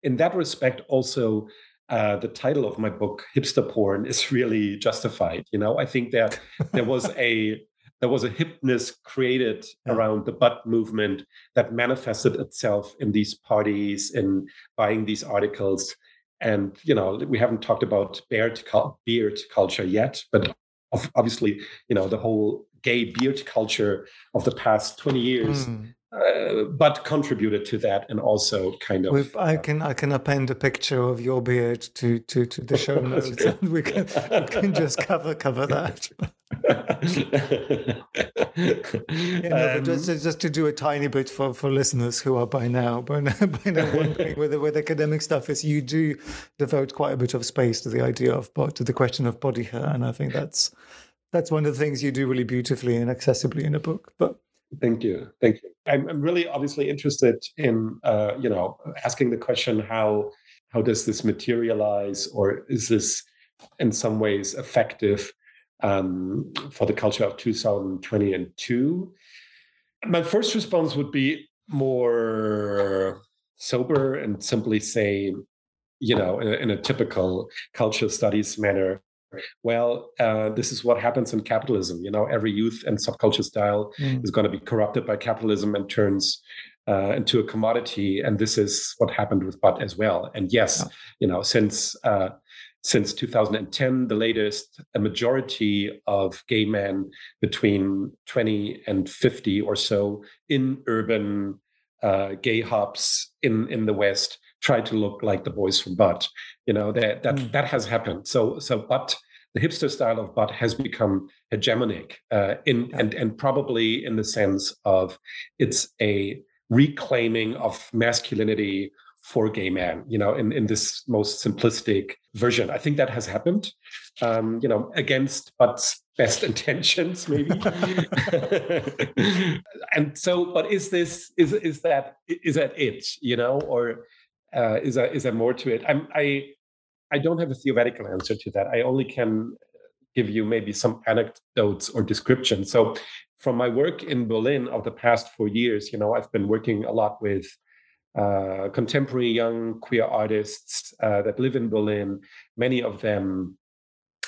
in that respect, also, the title of my book, Hipster Porn, is really justified. I think that there was a hipness created around the butt movement that manifested itself in these parties, in buying these articles. And, we haven't talked about beard culture yet, but obviously, the whole gay beard culture of the past 20 years, but contributed to that, and also kind of. I can append a picture of your beard to the show notes, and we can just cover that. But just to do a tiny bit for listeners who are by now wondering with academic stuff, is you do devote quite a bit of space to the idea of to the question of body hair, and I think that's one of the things you do really beautifully and accessibly in a book. But thank you. I'm really obviously interested in asking the question, how does this materialize, or is this in some ways effective for the culture of 2022? My first response would be more sober and simply say, in a typical culture studies manner, well, this is what happens in capitalism. Every youth and subculture style is going to be corrupted by capitalism and turns into a commodity. And this is what happened with butt as well. And yes, since 2010, the latest, a majority of gay men between 20 and 50 or so in urban gay hubs in the West try to look like the boys from Butt. That has happened. So Butt, the hipster style of Butt, has become hegemonic and probably in the sense of it's a reclaiming of masculinity for gay men, in this most simplistic version. I think that has happened, against Butt's best intentions, maybe. And so, but is that it, or is there more to it? I don't have a theoretical answer to that. I only can give you maybe some anecdotes or descriptions. So from my work in Berlin of the past 4 years, I've been working a lot with contemporary young queer artists that live in Berlin, many of them,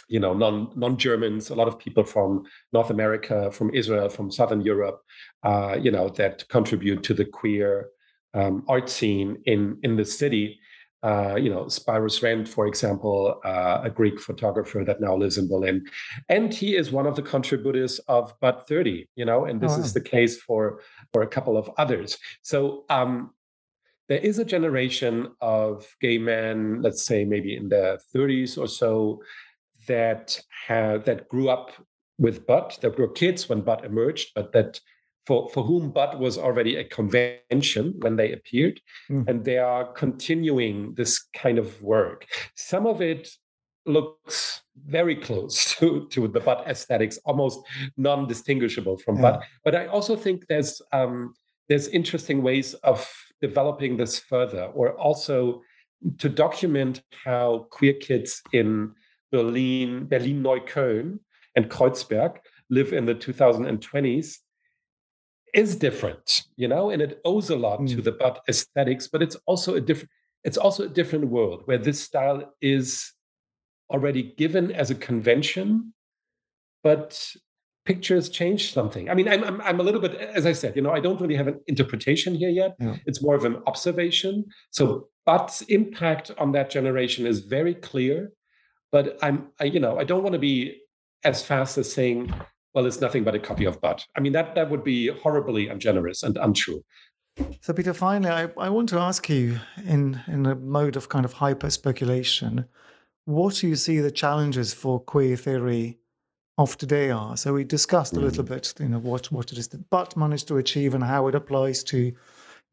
you know, non-Germans, a lot of people from North America, from Israel, from Southern Europe, you know, that contribute to the queer art scene in the city. You know, Spyros Rent, for example, a Greek photographer that now lives in Berlin. And he is one of the contributors of Butt 30, you know, and this is the case for a couple of others. So there is a generation of gay men, let's say maybe in their 30s or so, that grew up with Butt, that were kids when Butt emerged, but that for whom Butt was already a convention when they appeared, and they are continuing this kind of work. Some of it looks very close to the Butt aesthetics, almost non-distinguishable from Butt. But I also think there's interesting ways of developing this further, or also to document how queer kids in Berlin, Neukölln, and Kreuzberg live in the 2020s is different, you know, and it owes a lot to the Butt aesthetics, but it's also a different world where this style is already given as a convention, but pictures change something. I mean, I'm a little bit, as I said, you know, I don't really have an interpretation here yet. Yeah. It's more of an observation. So Butt's impact on that generation is very clear, but I don't want to be as fast as saying, well, it's nothing but a copy of Butt. I mean, that would be horribly ungenerous and untrue. So, Peter, finally, I want to ask you, in a mode of kind of hyper-speculation, what do you see the challenges for queer theory of today are? So we discussed a little bit, you know, what it is that Butt managed to achieve and how it applies to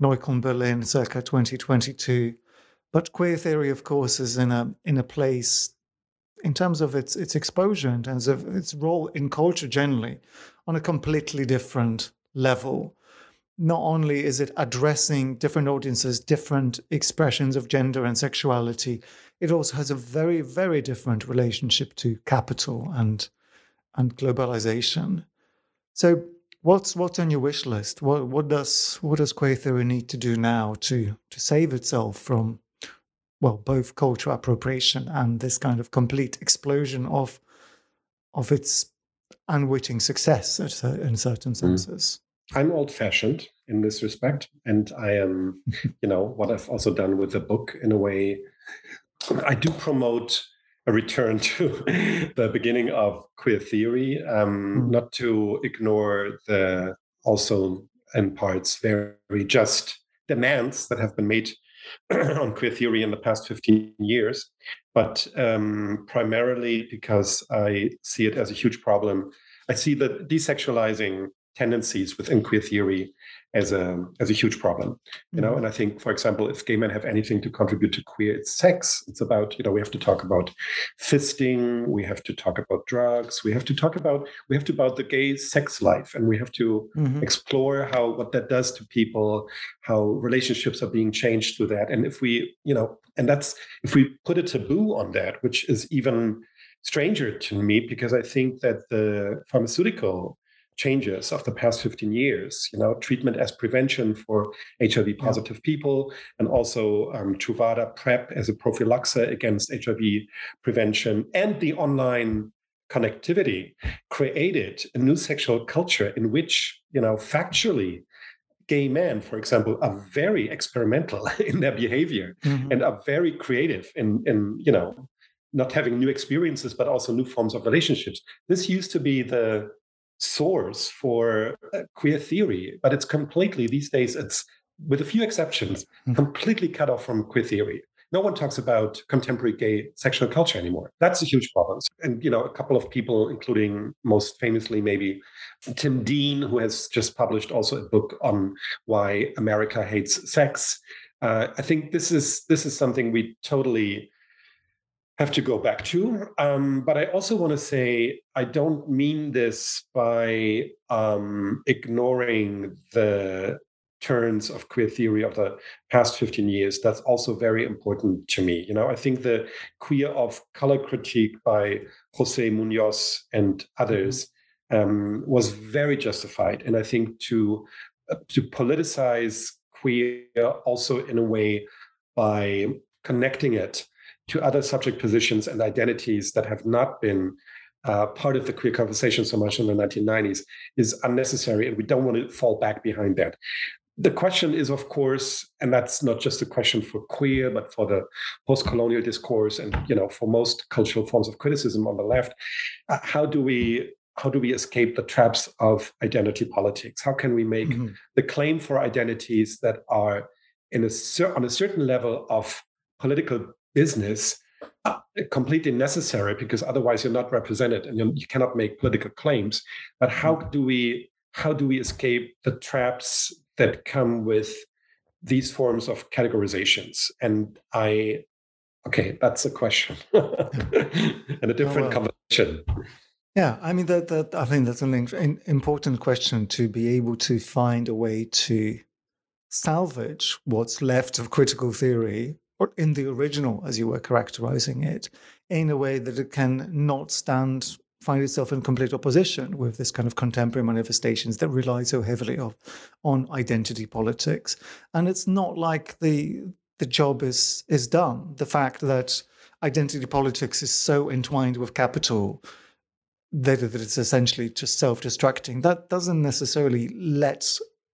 Neukölln Berlin circa 2022. But queer theory, of course, is in a place, in terms of its exposure, in terms of its role in culture generally, on a completely different level. Not only is it addressing different audiences, different expressions of gender and sexuality, it also has a very, very different relationship to capital and globalization. So what's on your wish list? What does queer theory need to do now to save itself from, well, both cultural appropriation and this kind of complete explosion of its unwitting success in certain senses? I'm old-fashioned in this respect, and I am, you know, what I've also done with the book in a way. I do promote a return to the beginning of queer theory, not to ignore the also, in parts, very just demands that have been made on queer theory in the past 15 years, but primarily because I see it as a huge problem. I see the desexualizing tendencies within queer theory as a huge problem, you know. And I think, for example, if gay men have anything to contribute to queer, it's sex. It's about, you know, we have to talk about fisting, we have to talk about drugs, we have to talk about the gay sex life, and we have to explore what that does to people, how relationships are being changed through that. And if we, you know, and that's, if we put a taboo on that, which is even stranger to me, because I think that the pharmaceutical changes of the past 15 years, you know, treatment as prevention for HIV positive people, and also Truvada PrEP as a prophylaxis against HIV prevention, and the online connectivity created a new sexual culture in which, you know, factually, gay men, for example, are very experimental in their behavior and are very creative in, you know, not having new experiences, but also new forms of relationships. This used to be the source for queer theory, but it's completely, these days, it's, with a few exceptions, completely cut off from queer theory. No one talks about contemporary gay sexual culture anymore. That's a huge problem. And, you know, a couple of people, including most famously maybe Tim Dean, who has just published also a book on why America hates sex. I think this is something we totally have to go back to. But I also want to say, I don't mean this by ignoring the turns of queer theory of the past 15 years. That's also very important to me. You know, I think the Queer of Color critique by José Muñoz and others was very justified. And I think to politicize queer also in a way by connecting it to other subject positions and identities that have not been part of the queer conversation so much in the 1990s is unnecessary, and we don't want to fall back behind that. The question is, of course, and that's not just a question for queer, but for the post-colonial discourse and, you know, for most cultural forms of criticism on the left, how do we escape the traps of identity politics? How can we make the claim for identities that are on a certain level of political business completely necessary, because otherwise you're not represented and you cannot make political claims? But how do we escape the traps that come with these forms of categorizations? And that's a question and a different conversation. Yeah, I mean, that I think that's an important question, to be able to find a way to salvage what's left of critical theory, or in the original, as you were characterizing it, in a way that it can not find itself in complete opposition with this kind of contemporary manifestations that rely so heavily on identity politics. And it's not like the job is done. The fact that identity politics is so entwined with capital that it's essentially just self-destructing, that doesn't necessarily let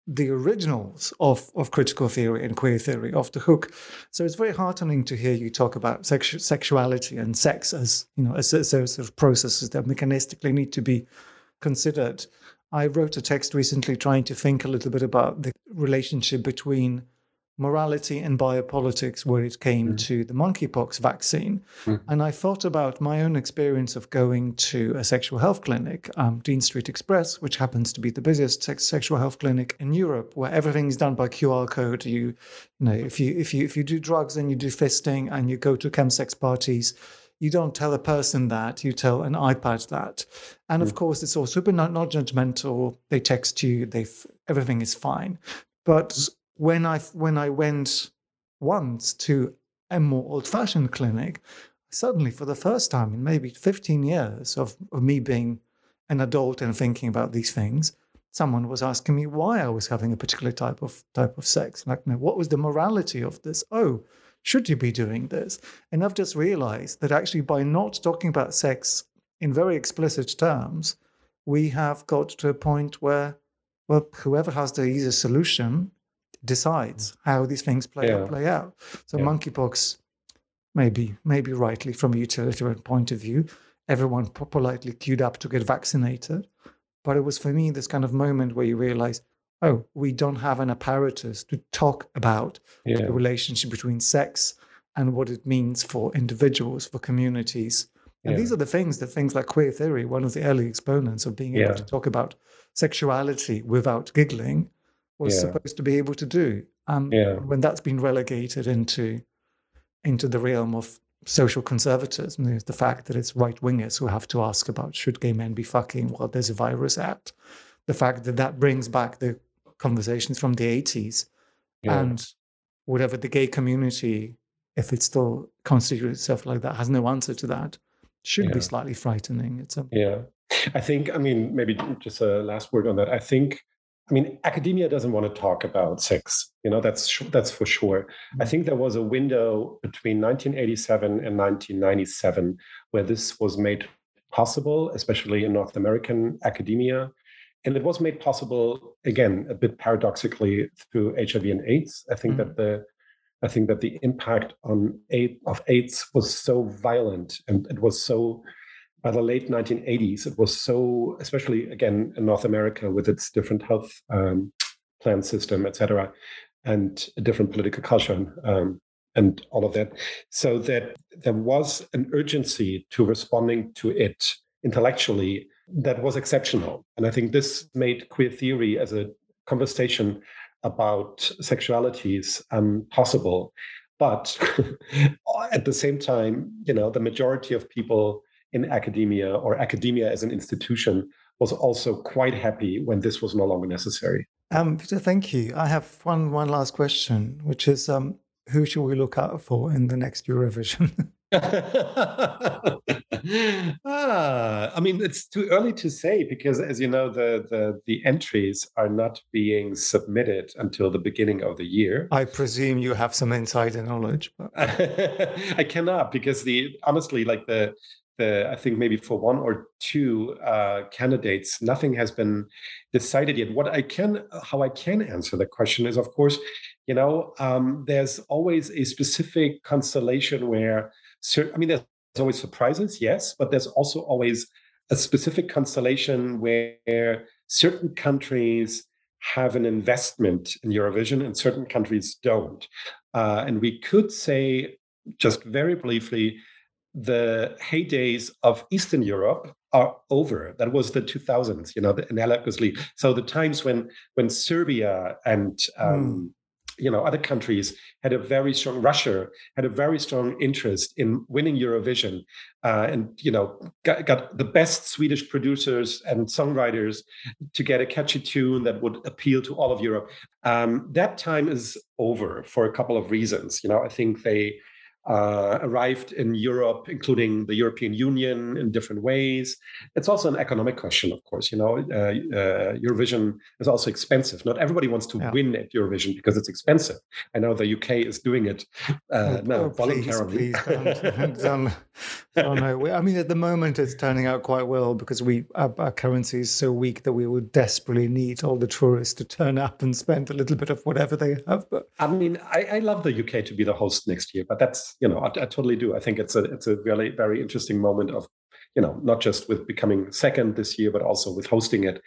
the originals of critical theory and queer theory off the hook. So it's very heartening to hear you talk about sexuality and sex as, you know, as those sort of processes that mechanistically need to be considered. I wrote a text recently trying to think a little bit about the relationship between morality and biopolitics where it came to the monkeypox vaccine. And I thought about my own experience of going to a sexual health clinic, Dean Street Express, which happens to be the busiest sexual health clinic in Europe, where everything is done by QR code. You know, if you do drugs and you do fisting and you go to chemsex parties, you don't tell a person that, you tell an iPad that. And of course, it's all super not judgmental. They text you, everything is fine. But when I went once to a more old-fashioned clinic, suddenly for the first time in maybe 15 years of me being an adult and thinking about these things, someone was asking me why I was having a particular type of sex. Like, no, what was the morality of this? Oh, should you be doing this? And I've just realized that actually by not talking about sex in very explicit terms, we have got to a point where, well, whoever has the easiest solution decides how these things play out. So monkeypox, maybe rightly from a utilitarian point of view, everyone politely queued up to get vaccinated. But it was for me this kind of moment where you realize, oh, we don't have an apparatus to talk about the relationship between sex and what it means for individuals, for communities. And these are the things that things like queer theory, one of the early exponents of being able to talk about sexuality without giggling, was supposed to be able to do. When that's been relegated into the realm of social conservatism, there's the fact that it's right-wingers who have to ask about should gay men be fucking while there's a virus out. The fact that brings back the conversations from the 80s and whatever the gay community, if it still constitutes itself like that, has no answer to that, should be slightly frightening. I think, I mean, maybe just a last word on that. I mean, academia doesn't want to talk about sex. You know, that's for sure. I think there was a window between 1987 and 1997 where this was made possible, especially in North American academia. And it was made possible, again, a bit paradoxically, through HIV and AIDS. I think that the impact of AIDS was so violent, and it was so, by the late 1980s, it was so, especially again in North America with its different health plan system, et cetera, and a different political culture and all of that. So that there was an urgency to responding to it intellectually that was exceptional. And I think this made queer theory as a conversation about sexualities possible. But at the same time, you know, the majority of people in academia, or academia as an institution, was also quite happy when this was no longer necessary. Peter, thank you. I have one last question, which is, who should we look out for in the next Eurovision? I mean, it's too early to say because, as you know, the entries are not being submitted until the beginning of the year. I presume you have some insider knowledge. But... I cannot, because honestly, I think maybe for one or two candidates, nothing has been decided yet. How I can answer the question is, of course, there's always a specific constellation where, there's always surprises, yes, but there's also always a specific constellation where certain countries have an investment in Eurovision and certain countries don't. And we could say, just very briefly, the heydays of Eastern Europe are over. That was the 2000s, analogously. So the times when Serbia and other countries Russia had a very strong interest in winning Eurovision, got the best Swedish producers and songwriters to get a catchy tune that would appeal to all of Europe. That time is over for a couple of reasons. I think they arrived in Europe, including the European Union, in different ways. It's also an economic question, of course. Eurovision is also expensive. Not everybody wants to win at Eurovision because it's expensive. I know the UK is doing it voluntarily. Please don't. No. At the moment it's turning out quite well because our currency is so weak that we would desperately need all the tourists to turn up and spend a little bit of whatever they have. But I love the UK to be the host next year, but that's I totally do. I think it's a really very interesting moment of, not just with becoming second this year, but also with hosting it,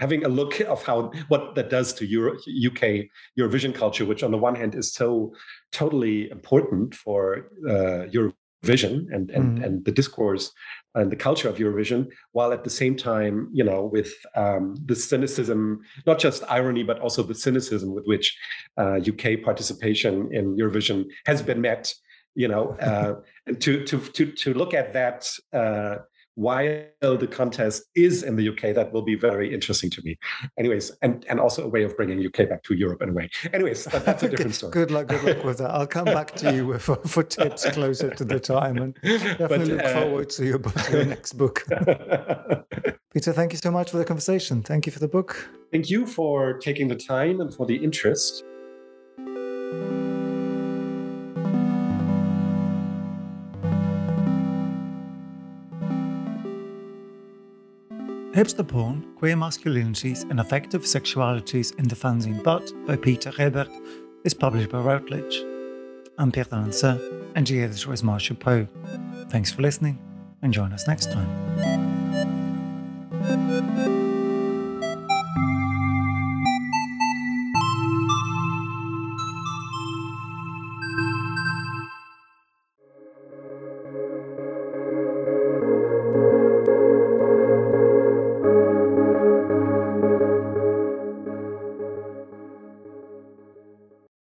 having a look of what that does to UK Eurovision culture, which on the one hand is so totally important for Eurovision and the discourse and the culture of Eurovision, while at the same time, with the cynicism, not just irony, but also the cynicism with which UK participation in Eurovision has been met, to look at that while the contest is in the UK, that will be very interesting to me. Anyways, and also a way of bringing UK back to Europe in a way. Anyways, that's a different story. Good luck with that. I'll come back to you for tips closer to the time, and definitely look forward to your next book. Peter, thank you so much for the conversation. Thank you for the book. Thank you for taking the time and for the interest. Hipster Porn, Queer Masculinities and Affective Sexualities in the Fanzine Butt by Peter Rehberg is published by Routledge. I'm Pierre de Linsart, and your editor is Marcia Poe. Thanks for listening, and join us next time.